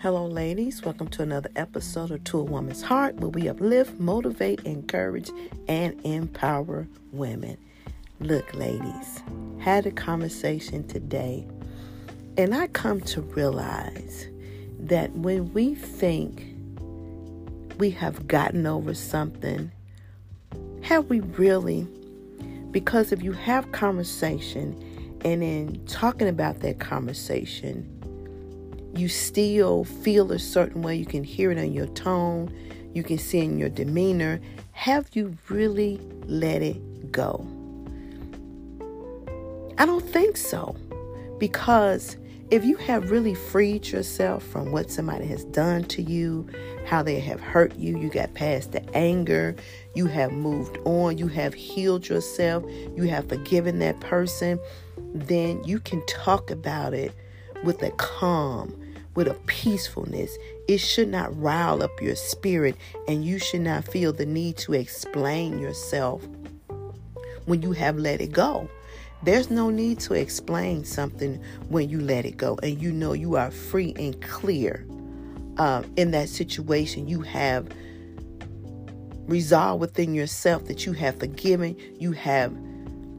Hello, ladies. Welcome to another episode of To a Woman's Heart, where we uplift, motivate, encourage, and empower women. Look, ladies, had a conversation today, and I come to realize that when we think we have gotten over something, have we really? Because if you have conversation and in talking about that conversation, you still feel a certain way. You can hear it in your tone. You can see it in your demeanor. Have you really let it go? I don't think so. Because if you have really freed yourself from what somebody has done to you, how they have hurt you, you got past the anger, you have moved on, you have healed yourself, you have forgiven that person, then you can talk about it with a calm, with a peacefulness. It should not rile up your spirit, and you should not feel the need to explain yourself when you have let it go. There's no need to explain something when you let it go, and you know you are free and clear in that situation. You have resolved within yourself that you have forgiven, you have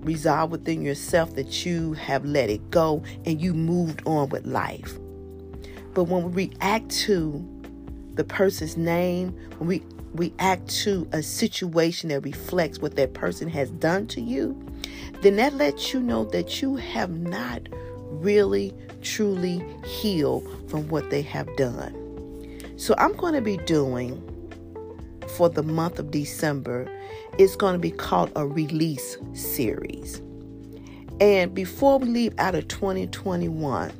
resolve within yourself that you have let it go, and you moved on with life. But when we react to the person's name, when we react to a situation that reflects what that person has done to you, then that lets you know that you have not really, truly healed from what they have done. So I'm going to be doing for the month of December, it's going to be called a release series. And before we leave out of 2021,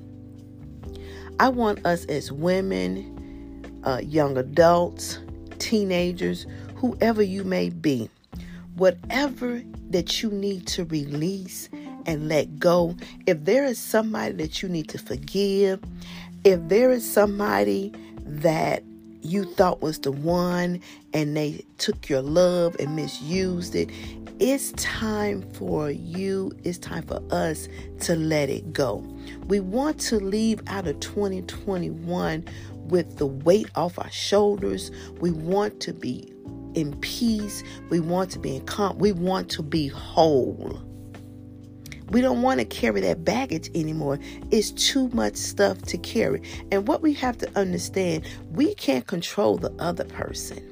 I want us as women, young adults, teenagers, whoever you may be, whatever that you need to release and let go. If there is somebody that you need to forgive, if there is somebody that you thought was the one and they took your love and misused it, it's time for you, it's time for us to let it go. We want to leave out of 2021 with the weight off our shoulders. We want to be in peace. We want to be in calm. We want to be whole. We don't want to carry that baggage anymore. It's too much stuff to carry. And what we have to understand, we can't control the other person.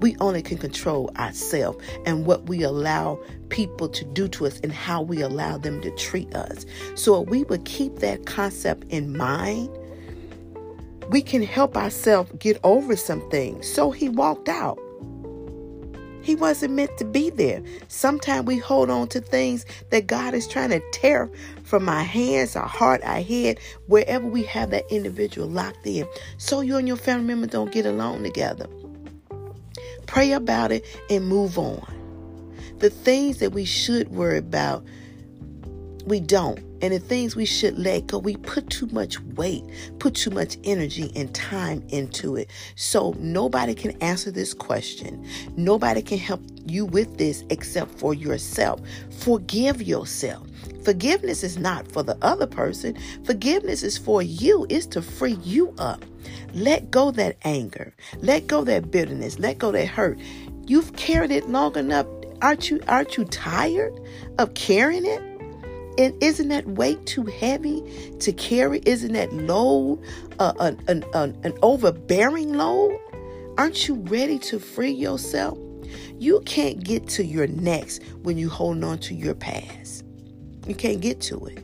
We only can control ourselves and what we allow people to do to us and how we allow them to treat us. So if we would keep that concept in mind, we can help ourselves get over some things. So he walked out. He wasn't meant to be there. Sometimes we hold on to things that God is trying to tear from our hands, our heart, our head, wherever we have that individual locked in. So you and your family members don't get along together. Pray about it and move on. The things that we should worry about, we don't. And the things we should let go, we put too much weight, put too much energy and time into it. So nobody can answer this question. Nobody can help you with this except for yourself. Forgive yourself. Forgiveness is not for the other person. Forgiveness is for you. It's to free you up. Let go that anger. Let go that bitterness. Let go that hurt. You've carried it long enough. Aren't you tired of carrying it? And isn't that weight too heavy to carry? Isn't that load an overbearing load? Aren't you ready to free yourself? You can't get to your next when you hold on to your past. You can't get to it.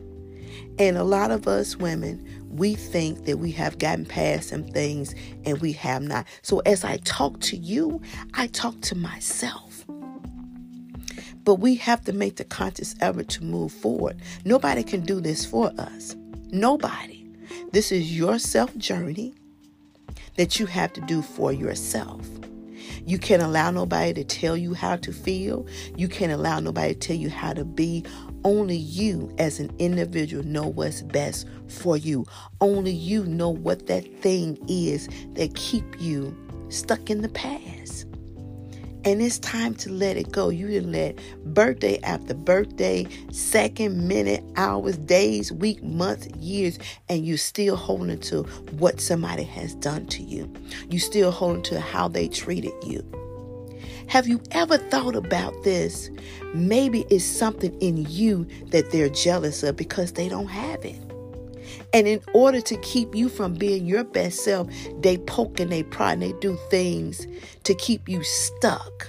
And a lot of us women, we think that we have gotten past some things and we have not. So as I talk to you, I talk to myself. But we have to make the conscious effort to move forward. Nobody can do this for us. Nobody. This is your self-journey that you have to do for yourself. You can't allow nobody to tell you how to feel. You can't allow nobody to tell you how to be. Only you as an individual know what's best for you. Only you know what that thing is that keep you stuck in the past. And it's time to let it go. You didn't let birthday after birthday, second, minute, hours, days, week, months, years, and you're still holding to what somebody has done to you. You still holding to how they treated you. Have you ever thought about this? Maybe it's something in you that they're jealous of because they don't have it. And in order to keep you from being your best self, they poke and they prod and they do things to keep you stuck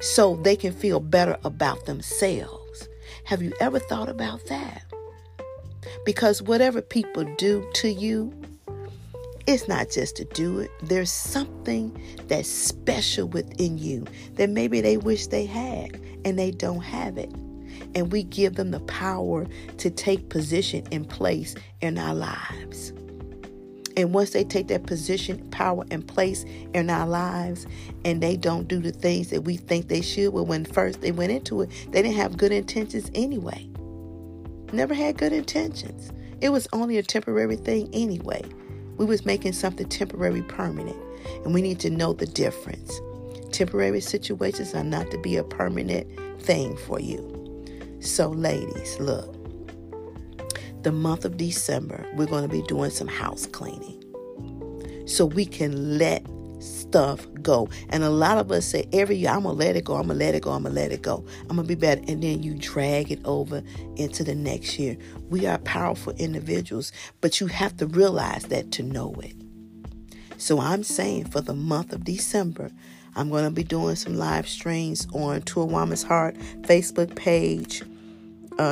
so they can feel better about themselves. Have you ever thought about that? Because whatever people do to you, it's not just to do it. There's something that's special within you that maybe they wish they had and they don't have it. And we give them the power to take position and place in our lives. And once they take that position, power, and place in our lives, and they don't do the things that we think they should, well, when first they went into it, they didn't have good intentions anyway. Never had good intentions. It was only a temporary thing anyway. We was making something temporary permanent, and we need to know the difference. Temporary situations are not to be a permanent thing for you. So ladies, look, the month of December, we're going to be doing some house cleaning so we can let stuff go. And a lot of us say every year, I'm going to let it go. I'm going to be better. And then you drag it over into the next year. We are powerful individuals, but you have to realize that to know it. So I'm saying for the month of December, I'm going to be doing some live streams on To a Woman's Heart Facebook page,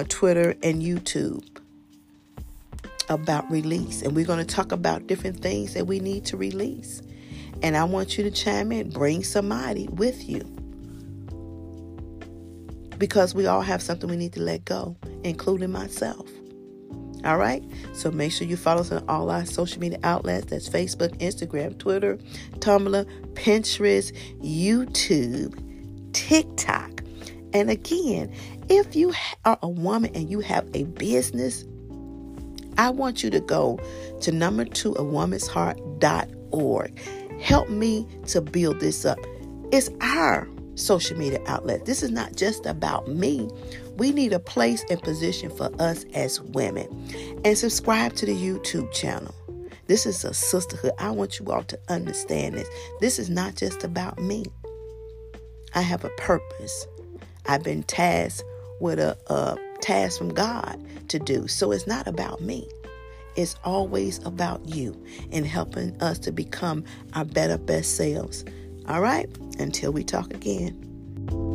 Twitter, and YouTube about release. And we're going to talk about different things that we need to release. And I want you to chime in. Bring somebody with you. Because we all have something we need to let go, including myself. All right. So make sure you follow us on all our social media outlets. That's Facebook, Instagram, Twitter, Tumblr, Pinterest, YouTube, TikTok. And again, if you are a woman and you have a business, I want you to go to toawomansheart.org. Help me to build this up. It's our social media outlet. This is not just about me. We need a place and position for us as women. And subscribe to the YouTube channel. This is a sisterhood. I want you all to understand this. This is not just about me. I have a purpose. I've been tasked with a task from God to do. So it's not about me. It's always about you and helping us to become our better, best selves. All right. Until we talk again.